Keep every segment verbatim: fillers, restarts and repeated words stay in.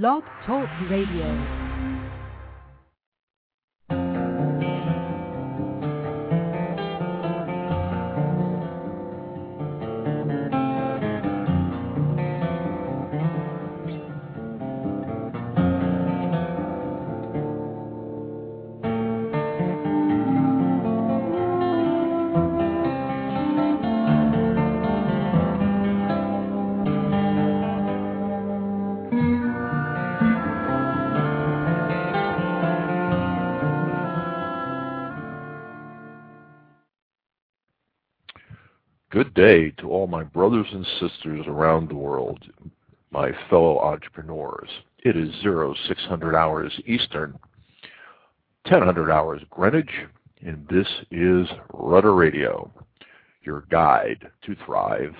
Blog Talk Radio. Good day to all my brothers and sisters around the world, my fellow entrepreneurs. It is zero six hundred hours Eastern, ten hundred hours Greenwich, and this is Rutter Radio, your guide to thrive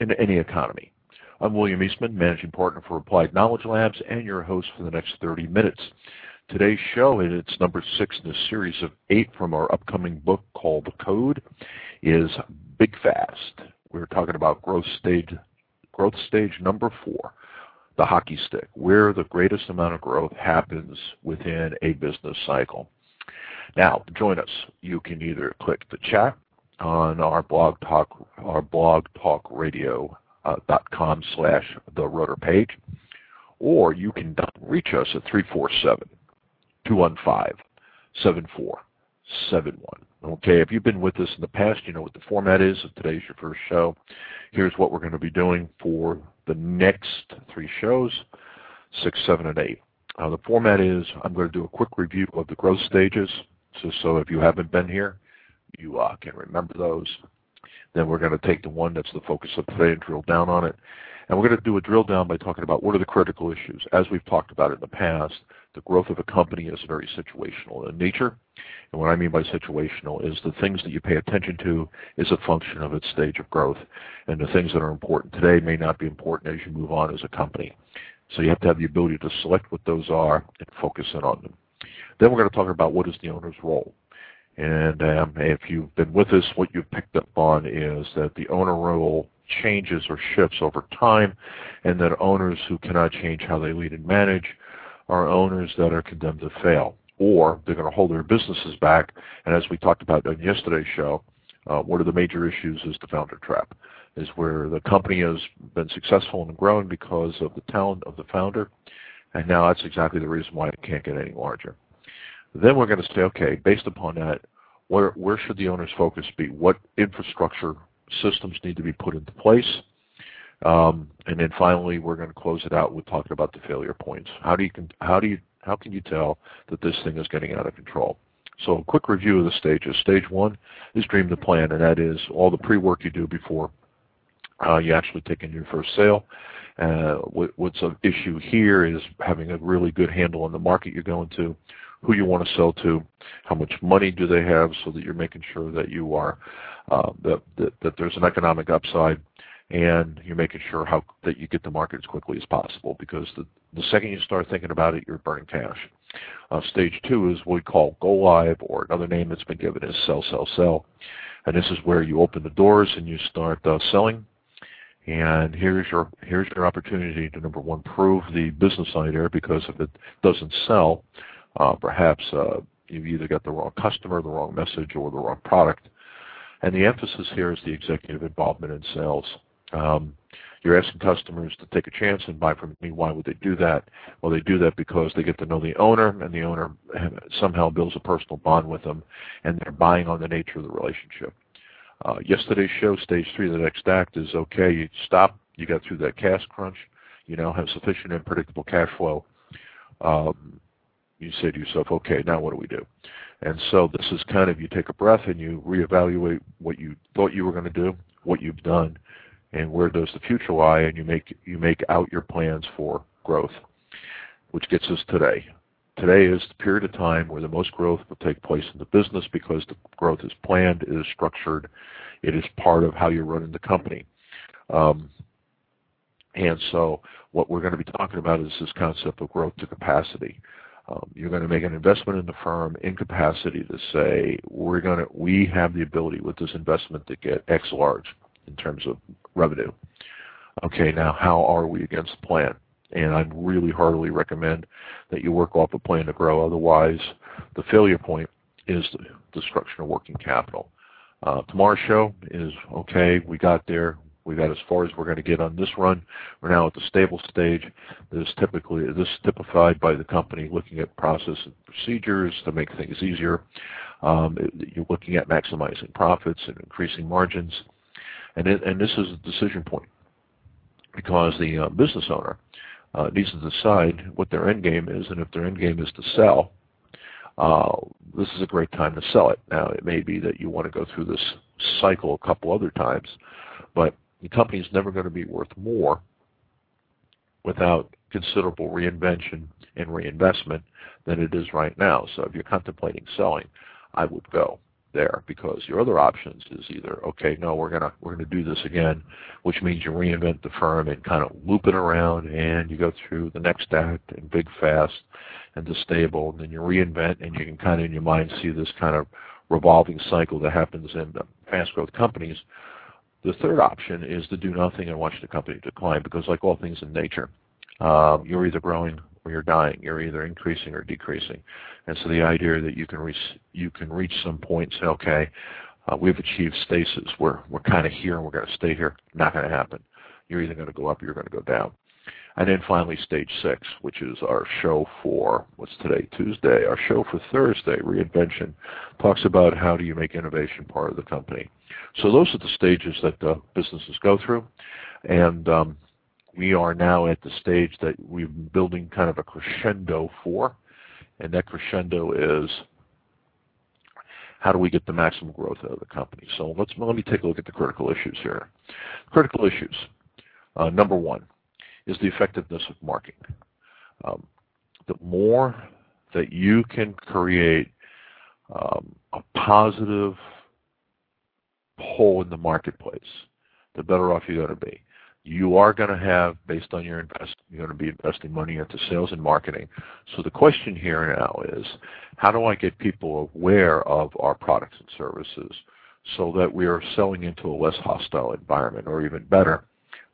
in any economy. I'm William Eastman, Managing Partner for Applied Knowledge Labs, and your host for the next thirty minutes. Today's show, and it's number six in a series of eight from our upcoming book called The Code, is Big Fast. We're talking about growth stage, growth stage number four, the hockey stick, where the greatest amount of growth happens within a business cycle. Now, join us. You can either click the chat on our blog talk, our blog talk radio dot com uh, slash the Rutter page, or you can reach us at three four seven, two one five, seven four seven one. Okay, if you've been with us in the past, you know what the format is. If today's your first show, here's what we're going to be doing for the next three shows, six, seven, and eight. Uh, the format is I'm going to do a quick review of the growth stages, so, so if you haven't been here, you uh, can remember those. Then we're going to take the one that's the focus of today and drill down on it. And we're going to do a drill down by talking about what are the critical issues. As we've talked about in the past, the growth of a company is very situational in nature. And what I mean by situational is the things that you pay attention to is a function of its stage of growth. And the things that are important today may not be important as you move on as a company. So you have to have the ability to select what those are and focus in on them. Then we're going to talk about what is the owner's role. And um, if you've been with us, what you've picked up on is that the owner role changes or shifts over time, and that owners who cannot change how they lead and manage are owners that are condemned to fail, or they're going to hold their businesses back. And as we talked about on yesterday's show, uh, one of the major issues is the founder trap, is where the company has been successful and grown because of the talent of the founder, and now that's exactly the reason why it can't get any larger. Then we're going to say, okay, based upon that, where, where should the owner's focus be? What infrastructure systems need to be put into place? Um, and then finally, we're going to close it out with talking about the failure points. How do you how do you how can you tell that this thing is getting out of control? So, a quick review of the stages. Stage one is dream the plan, and that is all the pre-work you do before uh, you actually take in your first sale. Uh, what, what's an issue here is having a really good handle on the market you're going to, who you want to sell to, how much money do they have, so that you're making sure that you are uh, that, that that there's an economic upside, and you're making sure how that you get the market as quickly as possible, because the, the second you start thinking about it, you're burning cash. Uh, stage two is what we call go live, or another name that's been given is sell, sell, sell. And this is where you open the doors and you start uh, selling. And here's your here's your opportunity to, number one, prove the business idea, because if it doesn't sell, Uh, perhaps uh, you've either got the wrong customer, the wrong message, or the wrong product. And the emphasis here is the executive involvement in sales. Um, you're asking customers to take a chance and buy from me. Why would they do that? Well, they do that because they get to know the owner, and the owner somehow builds a personal bond with them, and they're buying on the nature of the relationship. Uh, yesterday's show, stage three, the next act, is okay, you stop, you got through that cash crunch, you now have sufficient and predictable cash flow. Um, You say to yourself, okay, now what do we do? And so this is kind of, you take a breath and you reevaluate what you thought you were going to do, what you've done, and where does the future lie, and you make you make out your plans for growth, which gets us today. Today is the period of time where the most growth will take place in the business, because the growth is planned, it is structured, it is part of how you're running the company. Um, and so what we're going to be talking about is this concept of growth to capacity. Um, you're going to make an investment in the firm in capacity to say, we're going to, we have the ability with this investment to get X large in terms of revenue. Okay, now how are we against the plan? And I really heartily recommend that you work off a plan to grow. Otherwise, the failure point is the destruction of working capital. Uh, tomorrow's show is, okay, we got there. We got as far as we're going to get on this run. We're now at the stable stage. This typically this is typified by the company looking at processes and procedures to make things easier. Um, you're looking at maximizing profits and increasing margins. And, it, and this is a decision point because the uh, business owner uh, needs to decide what their end game is, and if their end game is to sell, uh, this is a great time to sell it. Now, it may be that you want to go through this cycle a couple other times, but the company's never going to be worth more without considerable reinvention and reinvestment than it is right now. So if you're contemplating selling, I would go there, because your other options is either, okay, no, we're gonna we're gonna do this again, which means you reinvent the firm and kind of loop it around, and you go through the next act and big fast and the stable, and then you reinvent, and you can kind of in your mind see this kind of revolving cycle that happens in fast growth companies. The third option is to do nothing and watch the company decline, because like all things in nature, um, you're either growing or you're dying. You're either increasing or decreasing. And so the idea that you can reach, you can reach some point and say, okay, uh, we've achieved stasis. We're, we're kind of here and we're going to stay here. Not going to happen. You're either going to go up or you're going to go down. And then finally, stage six, which is our show for, what's today, Tuesday. Our show for Thursday, Reinvention, talks about how do you make innovation part of the company. So those are the stages that the businesses go through. And um, we are now at the stage that we've been building kind of a crescendo for. And that crescendo is, how do we get the maximum growth out of the company? So let's, let me take a look at the critical issues here. Critical issues. Uh, number one is the effectiveness of marketing. Um, the more that you can create um, a positive pull in the marketplace, the better off you're going to be. You are going to have, based on your investment, you're going to be investing money into sales and marketing. So the question here now is, how do I get people aware of our products and services so that we are selling into a less hostile environment, or even better,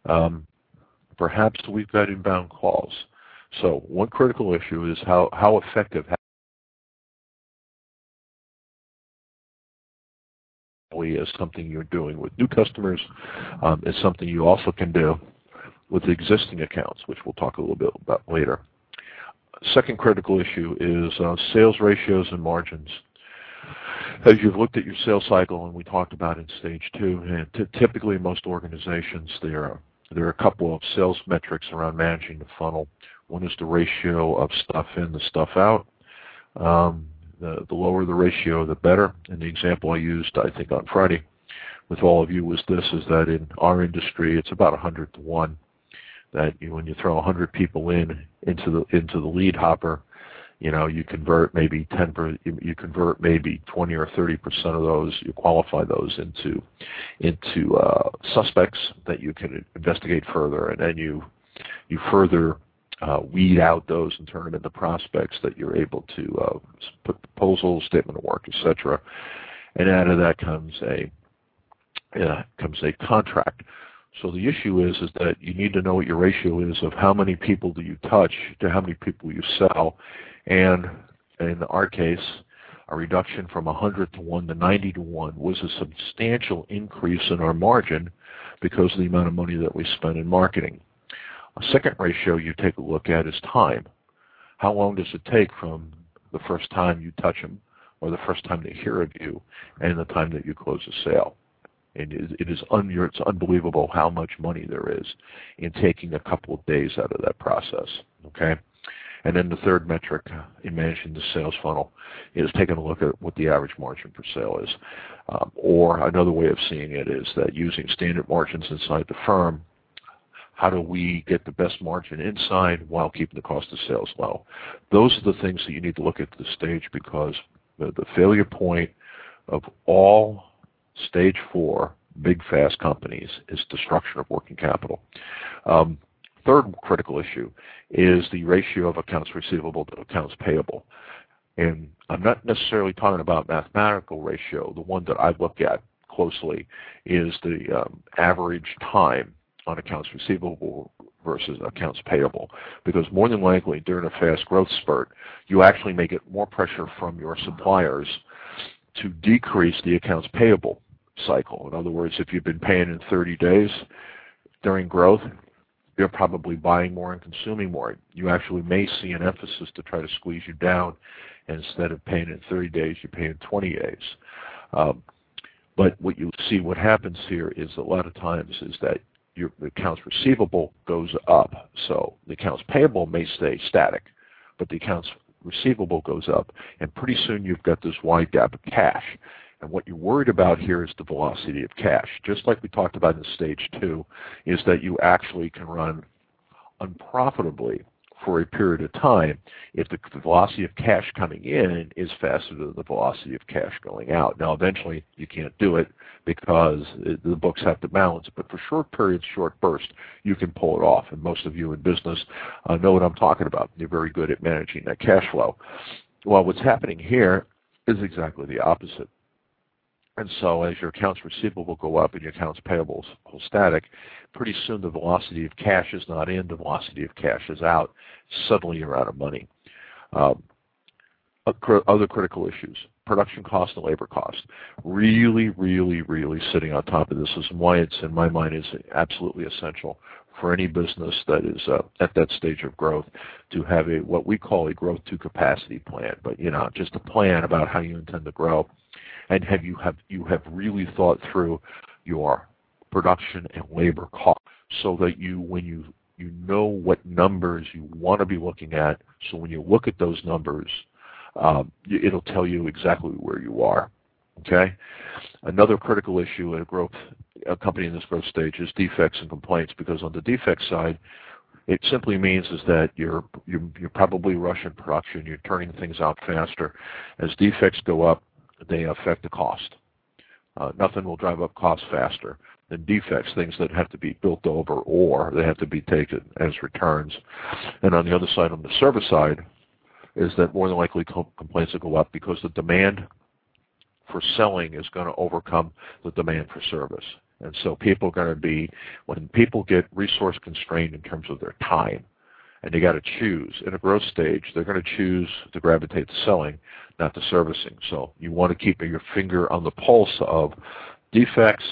um, perhaps we've got inbound calls. So one critical issue is how, how effective is something you're doing with new customers. Um, it's something you also can do with existing accounts, which we'll talk a little bit about later. Second critical issue is uh, sales ratios and margins. As you've looked at your sales cycle, and we talked about in stage two, and t- typically most organizations, there are There are a couple of sales metrics around managing the funnel. One is the ratio of stuff in to stuff out. Um, the, the lower the ratio, the better. And the example I used, I think, on Friday with all of you was this, is that in our industry, it's about one hundred to one, that you, when you throw one hundred people in into the into the lead hopper, you know, you convert maybe ten per, you convert maybe twenty or thirty percent of those. You qualify those into into uh, suspects that you can investigate further, and then you you further uh, weed out those and turn them into prospects that you're able to uh, put proposals, statement of work, et cetera. And out of that comes a uh, comes a contract. So the issue is, is that you need to know what your ratio is of how many people do you touch to how many people you sell. And in our case, a reduction from one hundred to one to ninety to one was a substantial increase in our margin because of the amount of money that we spent in marketing. A second ratio you take a look at is time. How long does it take from the first time you touch them or the first time they hear of you and the time that you close a sale? And it is un- it's unbelievable how much money there is in taking a couple of days out of that process, okay? And then the third metric in managing the sales funnel is taking a look at what the average margin per sale is. Um, or another way of seeing it is that using standard margins inside the firm, how do we get the best margin inside while keeping the cost of sales low? Those are the things that you need to look at this stage, because the, the failure point of all stage four big fast companies is destruction of working capital. Um, Third critical issue is the ratio of accounts receivable to accounts payable. And I'm not necessarily talking about mathematical ratio. The one that I look at closely is the um, average time on accounts receivable versus accounts payable, because more than likely during a fast growth spurt, you actually may get more pressure from your suppliers to decrease the accounts payable cycle. In other words, if you've been paying in thirty days during growth, you're probably buying more and consuming more. You actually may see an emphasis to try to squeeze you down, and instead of paying in thirty days, you pay in twenty days. Um, but what you see, what happens here is a lot of times is that your the accounts receivable goes up. So the accounts payable may stay static, but the accounts receivable goes up, and pretty soon you've got this wide gap of cash. And what you're worried about here is the velocity of cash. Just like we talked about in stage two, is that you actually can run unprofitably for a period of time if the velocity of cash coming in is faster than the velocity of cash going out. Now, eventually, you can't do it because it, the books have to balance. But for short periods, short bursts, you can pull it off. And most of you in business uh, know what I'm talking about. You're very good at managing that cash flow. Well, what's happening here is exactly the opposite. And so as your accounts receivable go up and your accounts payables hold static, pretty soon the velocity of cash is not in, the velocity of cash is out. Suddenly you're out of money. Um, other critical issues, production cost and labor cost. Really, really, really sitting on top of this is why it's, in my mind, is absolutely essential for any business that is uh, at that stage of growth to have a what we call a growth to capacity plan, but you know, just a plan about how you intend to grow. And have you have you have really thought through your production and labor cost so that you when you you know what numbers you want to be looking at. So when you look at those numbers, um, it'll tell you exactly where you are. Okay. Another critical issue in a growth a company in this growth stage is defects and complaints, because on the defect side, it simply means is that you're you're, you're probably rushing production. You're turning things out faster. As defects go up, they affect the cost. Uh, nothing will drive up costs faster than defects, things that have to be built over or they have to be taken as returns. And on the other side, on the service side, is that more than likely co- complaints will go up because the demand for selling is going to overcome the demand for service. And so people are going to be, when people get resource constrained in terms of their time, and they got to choose. In a growth stage, they're going to choose to gravitate to selling, not to servicing. So you want to keep your finger on the pulse of defects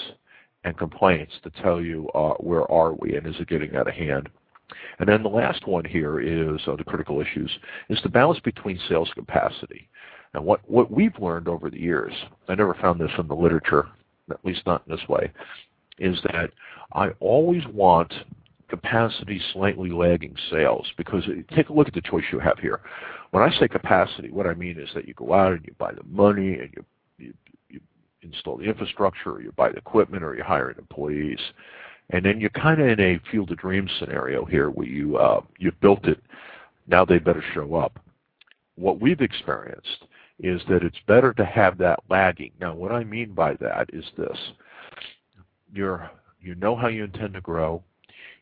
and complaints to tell you uh, where are we and is it getting out of hand. And then the last one here is uh, the critical issues is the balance between sales capacity. And what, what we've learned over the years, I never found this in the literature, at least not in this way, is that I always want capacity slightly lagging sales, because take a look at the choice you have here. When I say capacity, what I mean is that you go out and you buy the money and you, you, you install the infrastructure, or you buy the equipment, or you hire employees, and then you're kind of in a field of dreams scenario here where you uh, you've built it. Now they better show up. What we've experienced is that it's better to have that lagging. Now, what I mean by that is this: you're you know how you intend to grow.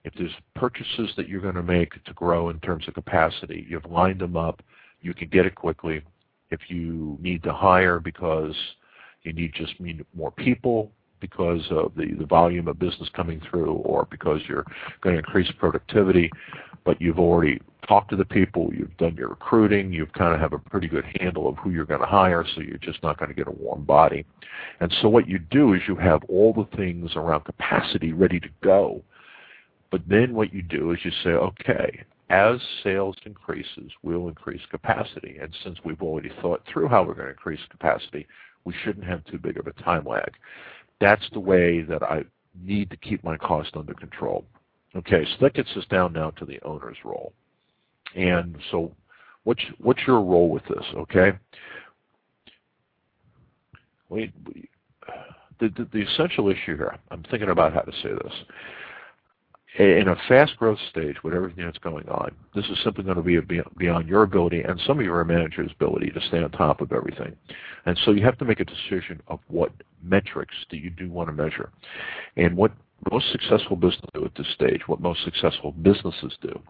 If there's purchases that you're going to make to grow in terms of capacity, you've lined them up, you can get it quickly. If you need to hire because you need just more people because of the, the volume of business coming through or because you're going to increase productivity, but you've already talked to the people, you've done your recruiting, you kind of have a pretty good handle of who you're going to hire, so you're just not going to get a warm body. And so what you do is you have all the things around capacity ready to go. But then what you do is you say, okay, as sales increases, we'll increase capacity. And since we've already thought through how we're going to increase capacity, we shouldn't have too big of a time lag. That's the way that I need to keep my cost under control. Okay, so that gets us down now to the owner's role. And so what's, what's your role with this, okay? Wait, the, the, the essential issue here, I'm thinking about how to say this. In a fast growth stage, with everything that's going on, this is simply going to be beyond your ability and some of your manager's ability to stay on top of everything. And so you have to make a decision of what metrics that you do want to measure. And what most successful businesses do at this stage, what most successful businesses do,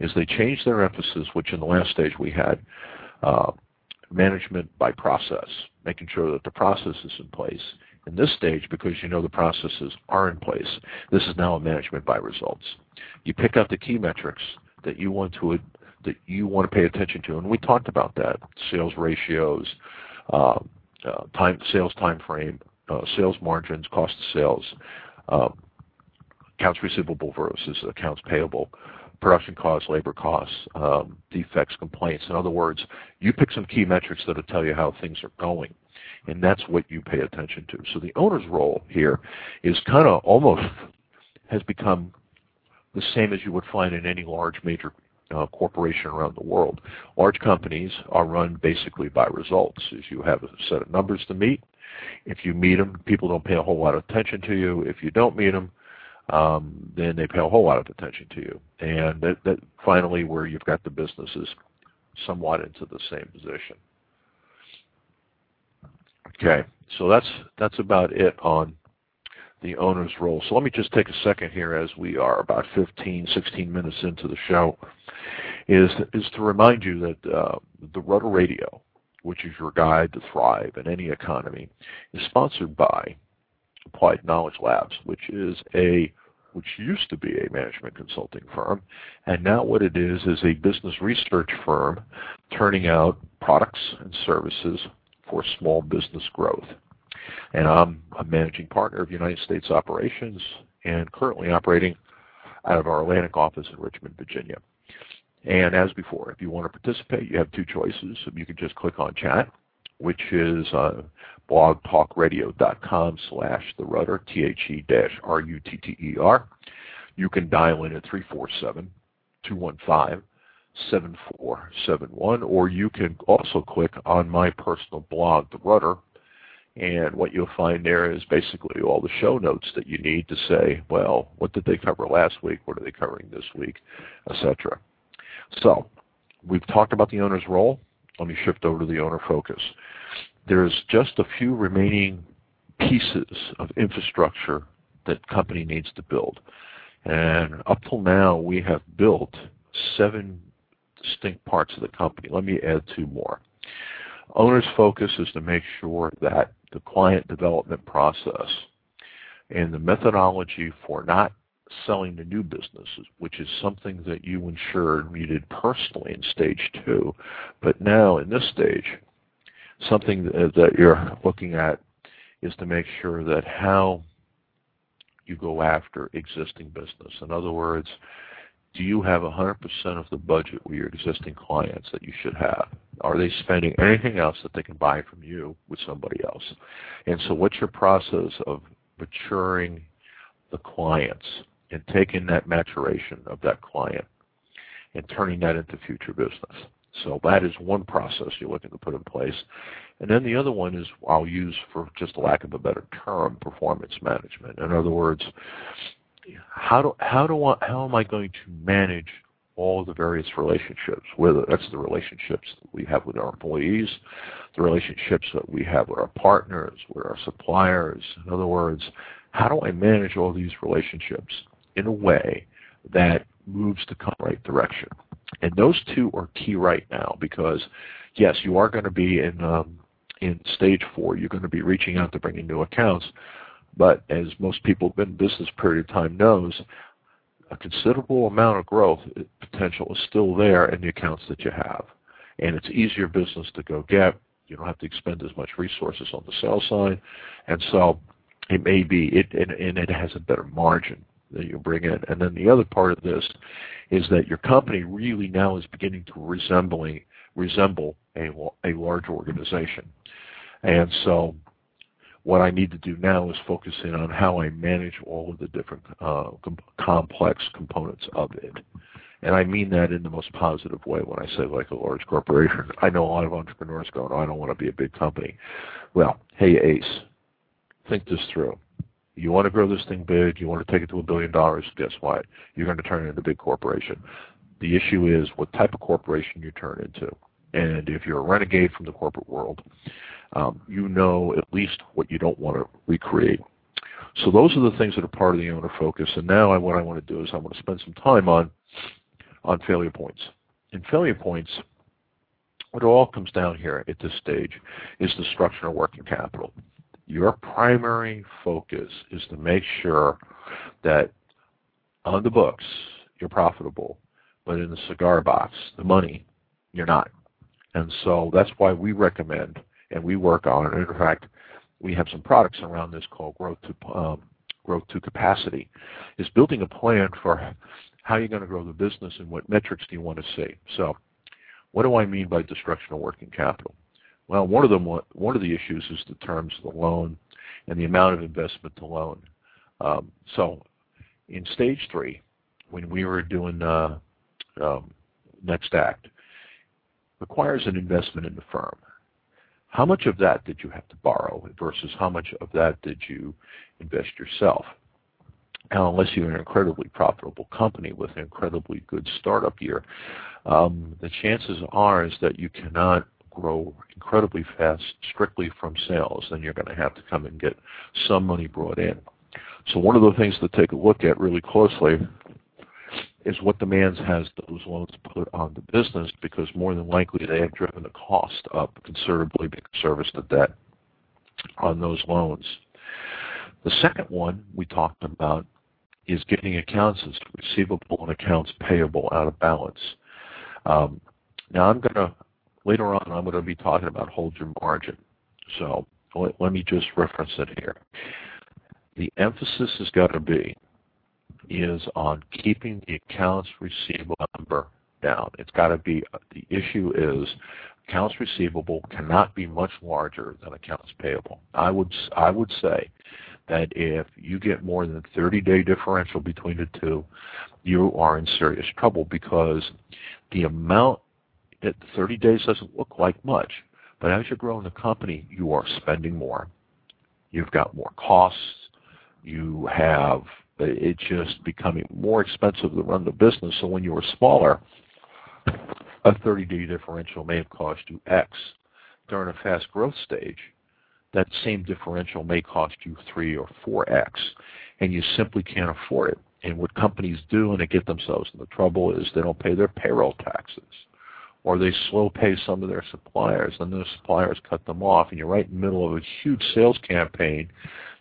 is they change their emphasis, which in the last stage we had, uh, management by process, making sure that the process is in place, in this stage because you know the processes are in place. This is now a management by results. You pick out the key metrics that you want to that you want to pay attention to, and we talked about that: sales ratios, uh, uh, time sales time frame, uh, sales margins, cost of sales, uh, accounts receivable versus accounts payable, production costs, labor costs, um, defects, complaints. In other words, you pick some key metrics that will tell you how things are going, and that's what you pay attention to. So the owner's role here is kind of almost has become the same as you would find in any large major uh, corporation around the world. Large companies are run basically by results. Is you have a set of numbers to meet. If you meet them, people don't pay a whole lot of attention to you. If you don't meet them, Um, then they pay a whole lot of attention to you. And that, that finally where you've got the businesses somewhat into the same position. Okay, so that's that's about it on the owner's role. So let me just take a second here, as we are about fifteen, sixteen minutes into the show, is, is to remind you that uh, the Rutter Radio, which is your guide to thrive in any economy, is sponsored by Applied Knowledge Labs, which is a which used to be a management consulting firm, and now what it is is a business research firm turning out products and services for small business growth. And I'm a managing partner of United States operations and currently operating out of our Atlantic office in Richmond, Virginia. And as before, if you want to participate, you have two choices. You can just click on chat, which is uh, blogtalkradio.com slash the Rutter, T H E R U T T E R. You can dial in at three four seven, two one five, seven four seven one, or you can also click on my personal blog, The Rutter, and what you'll find there is basically all the show notes that you need to say, well, what did they cover last week, what are they covering this week, et cetera. So we've talked about the owner's role. Let me shift over to the owner focus. There's just a few remaining pieces of infrastructure that company needs to build. And up till now, we have built seven distinct parts of the company. Let me add two more. Owner's focus is to make sure that the client development process and the methodology for not selling to new businesses, which is something that you ensured you did personally in stage two, but now in this stage, something that you're looking at is to make sure that how you go after existing business. In other words, do you have one hundred percent of the budget with your existing clients that you should have? Are they spending anything else that they can buy from you with somebody else? And so what's your process of maturing the clients and taking that maturation of that client and turning that into future business? So that is one process you're looking to put in place. And then the other one is, I'll use for just lack of a better term, performance management. In other words, how do how do I, how am I going to manage all the various relationships, whether that's the relationships that we have with our employees, the relationships that we have with our partners, with our suppliers. In other words, how do I manage all these relationships in a way that moves the right direction? And those two are key right now because, yes, you are going to be in um, in stage four. You're going to be reaching out to bring in new accounts. But as most people who've been in business period of time knows, a considerable amount of growth potential is still there in the accounts that you have. And it's easier business to go get. You don't have to expend as much resources on the sales side. And so it may be, it and, and it has a better margin that you bring in. And then the other part of this is that your company really now is beginning to resembling, resemble a, a large organization. And so what I need to do now is focus in on how I manage all of the different uh, com- complex components of it. And I mean that in the most positive way when I say like a large corporation. I know a lot of entrepreneurs go, oh, I don't want to be a big company. Well, hey, Ace, think this through. You want to grow this thing big, you want to take it to a billion dollars, guess what? You're going to turn it into a big corporation. The issue is what type of corporation you turn into. And if you're a renegade from the corporate world, um, you know at least what you don't want to recreate. So those are the things that are part of the owner focus. And now I, what I want to do is I want to spend some time on, on failure points. And failure points, what it all comes down here at this stage is the structure of working capital. your primary focus is to make sure that on the books you're profitable, but in the cigar box, the money, you're not. And so that's why we recommend and we work on, and in fact, we have some products around this called Growth to, um, growth to Capacity, is building a plan for how you're going to grow the business and what metrics do you want to see. So what do I mean by destruction of working capital? Well, one of, them, one of the issues is the terms of the loan and the amount of investment to loan. Um, so in stage three, when we were doing uh, um, Next Act, requires an investment in the firm. How much of that did you have to borrow versus how much of that did you invest yourself? Now, unless you're an incredibly profitable company with an incredibly good startup year, um, the chances are is that you cannot grow incredibly fast strictly from sales. Then you're going to have to come and get some money brought in. So one of the things to take a look at really closely is what demands has those loans put on the business, because more than likely they have driven the cost up considerably because service the debt on those loans. The second one we talked about is getting accounts as receivable and accounts payable out of balance. Um, now I'm going to, later on I'm going to be talking about hold your margin. So let, let me just reference it here. The emphasis has got to be is on keeping the accounts receivable number down. It's got to be, the issue is accounts receivable cannot be much larger than accounts payable. I would I would say that if you get more than a thirty-day differential between the two, you are in serious trouble, because the amount at thirty days doesn't look like much, but as you're growing the company, you are spending more. You've got more costs. You have it's just becoming more expensive to run the business. So when you were smaller, a thirty-day differential may have cost you X. During a fast growth stage, that same differential may cost you three or four X, and you simply can't afford it. And what companies do, and they get themselves into trouble, is they don't pay their payroll taxes, or they slow pay some of their suppliers, and those suppliers cut them off, and you're right in the middle of a huge sales campaign.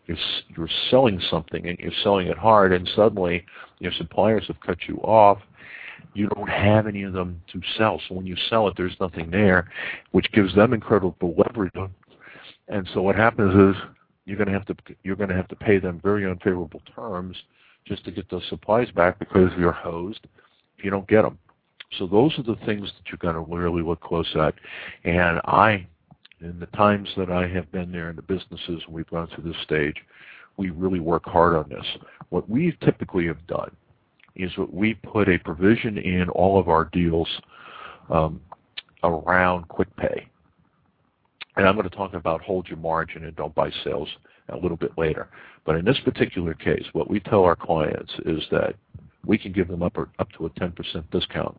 You're, you're selling something, and you're selling it hard, and suddenly your suppliers have cut you off. You don't have any of them to sell. So when you sell it, there's nothing there, which gives them incredible leverage. And so what happens is you're going to have to you're going to have to pay them very unfavorable terms just to get those supplies back, because you're hosed if you don't get them. So those are the things that you're going to really look close at. And I, in the times that I have been there in the businesses and we've gone through this stage, we really work hard on this. What we typically have done is what we put a provision in all of our deals um, around quick pay. And I'm going to talk about hold your margin and don't buy sales a little bit later. But in this particular case, what we tell our clients is that we can give them up, or, up to a ten percent discount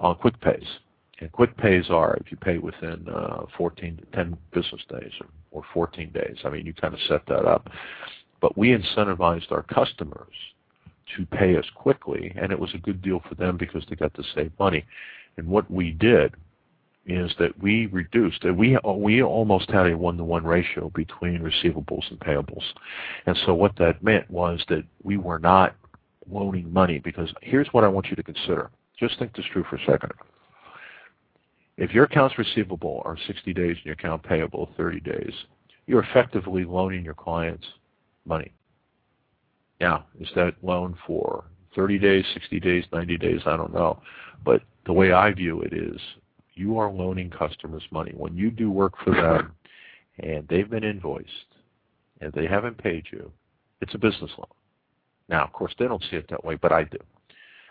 on quick pays. And quick pays are if you pay within uh, fourteen to ten business days or, or fourteen days. I mean, you kind of set that up. But we incentivized our customers to pay us quickly, and it was a good deal for them because they got to save money. And what we did is that we reduced, that we we almost had a one-to-one ratio between receivables and payables. And so what that meant was that we were not loaning money, because here's what I want you to consider. Just think this through for a second. If your accounts receivable are sixty days and your account payable thirty days, you're effectively loaning your clients money. Now, is that loan for thirty days, sixty days, ninety days? I don't know. But the way I view it is you are loaning customers money. When you do work for them and they've been invoiced and they haven't paid you, it's a business loan. Now, of course, they don't see it that way, but I do.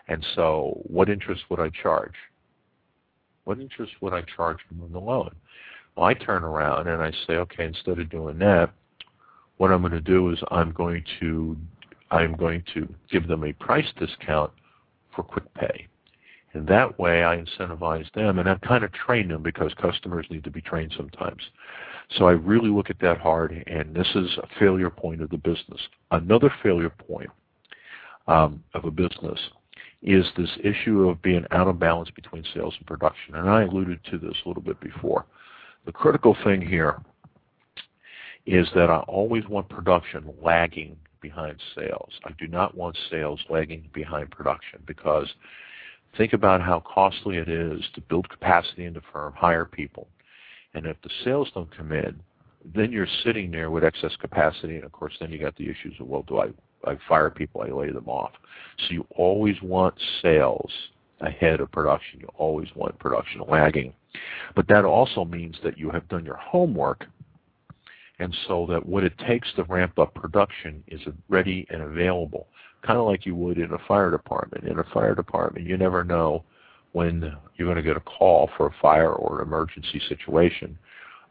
And so what interest would I charge? What interest would I charge them on the loan? Well, I turn around and I say, okay, instead of doing that, what I'm going to do is I'm going to I'm going to give them a price discount for quick pay. And that way I incentivize them, and I kind of train them, because customers need to be trained sometimes. So I really look at that hard, and this is a failure point of the business. Another failure point um, of a business is this issue of being out of balance between sales and production. And I alluded to this a little bit before. The critical thing here is that I always want production lagging behind sales. I do not want sales lagging behind production, because think about how costly it is to build capacity in the firm, hire people. And if the sales don't come in, then you're sitting there with excess capacity, and of course then you got the issues of, well, do I, I fire people, I lay them off. So you always want sales ahead of production. You always want production lagging. But that also means that you have done your homework, and so that what it takes to ramp up production is ready and available, kind of like you would in a fire department. In a fire department, you never know when you're going to get a call for a fire or an emergency situation.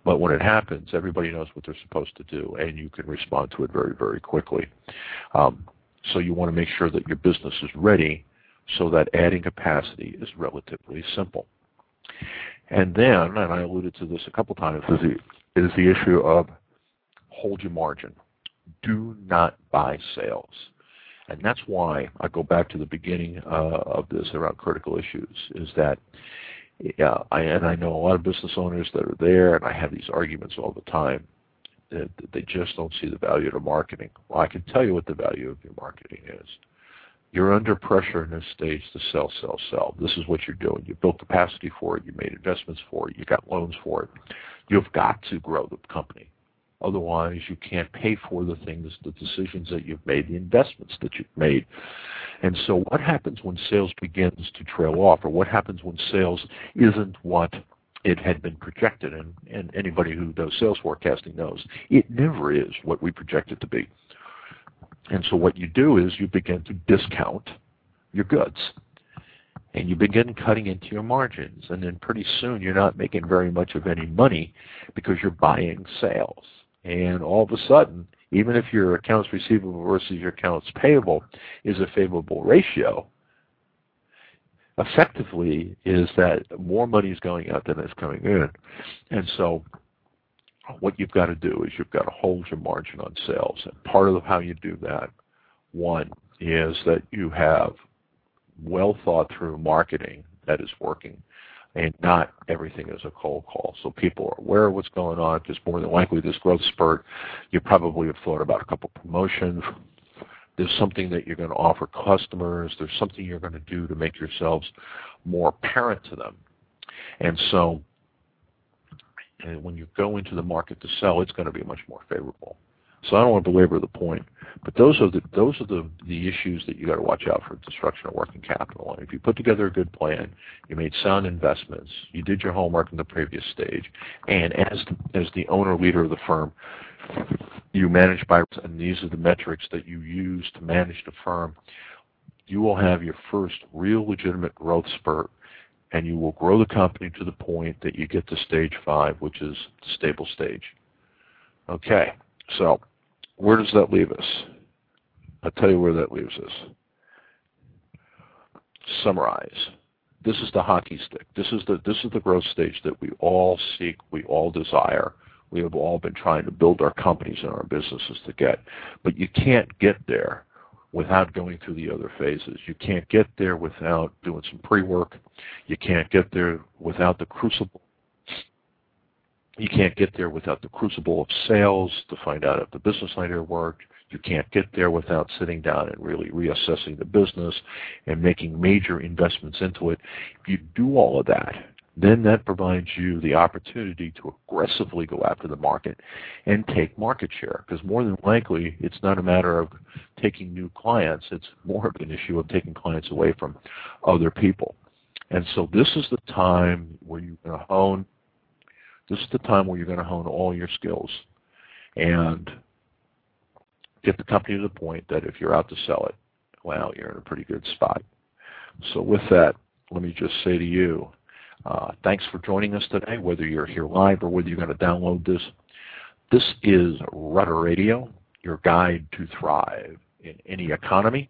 But when it happens, everybody knows what they're supposed to do, and you can respond to it very, very quickly. Um, so you want to make sure that your business is ready so that adding capacity is relatively simple. And then, and I alluded to this a couple times, is the, is the issue of hold your margin. Do not buy sales. And that's why I go back to the beginning uh, of this around critical issues, is that Yeah, I, and I know a lot of business owners that are there, and I have these arguments all the time, that they just don't see the value of marketing. Well, I can tell you what the value of your marketing is. You're under pressure in this stage to sell, sell, sell. This is what you're doing. You built capacity for it. You made investments for it. You got loans for it. You've got to grow the company. Otherwise, you can't pay for the things, the decisions that you've made, the investments that you've made. And so what happens when sales begins to trail off, or what happens when sales isn't what it had been projected? And, and anybody who does sales forecasting knows it never is what we project it to be. And so what you do is you begin to discount your goods. And you begin cutting into your margins. And then pretty soon you're not making very much of any money because you're buying sales. And all of a sudden, even if your accounts receivable versus your accounts payable is a favorable ratio, effectively is that more money is going out than is coming in. And so what you've got to do is you've got to hold your margin on sales. And part of how you do that, one, is that you have well thought through marketing that is working, and not everything is a cold call. So people are aware of what's going on, because more than likely this growth spurt, you probably have thought about a couple promotions. There's something that you're going to offer customers. There's something you're going to do to make yourselves more apparent to them. And so and when you go into the market to sell, it's going to be much more favorable. So I don't want to belabor the point, but those are the those are the, the issues that you got to watch out for: destruction of working capital. And if you put together a good plan, you made sound investments, you did your homework in the previous stage, and as as the owner leader of the firm, you manage by, and these are the metrics that you use to manage the firm, you will have your first real legitimate growth spurt, and you will grow the company to the point that you get to stage five, which is the stable stage. Okay, so where does that leave us? I'll tell you where that leaves us. Summarize. This is the hockey stick. This is the this is the growth stage that we all seek, we all desire. We have all been trying to build our companies and our businesses to get. But you can't get there without going through the other phases. You can't get there without doing some pre-work. You can't get there without the crucible. You can't get there without the crucible of sales to find out if the business leader worked. You can't get there without sitting down and really reassessing the business and making major investments into it. If you do all of that, then that provides you the opportunity to aggressively go after the market and take market share. Because more than likely, it's not a matter of taking new clients. It's more of an issue of taking clients away from other people. And so this is the time where you're going to hone This is the time where you're going to hone all your skills and get the company to the point that if you're out to sell it, well, you're in a pretty good spot. So with that, let me just say to you, uh, thanks for joining us today, whether you're here live or whether you're going to download this. This is Rutter Radio, your guide to thrive in any economy,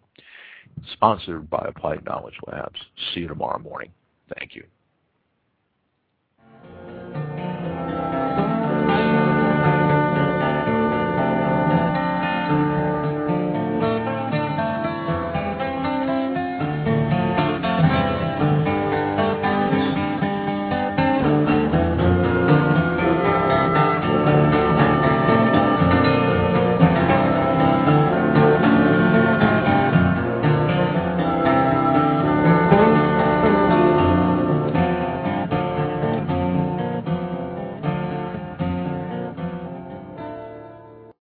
sponsored by Applied Knowledge Labs. See you tomorrow morning. Thank you.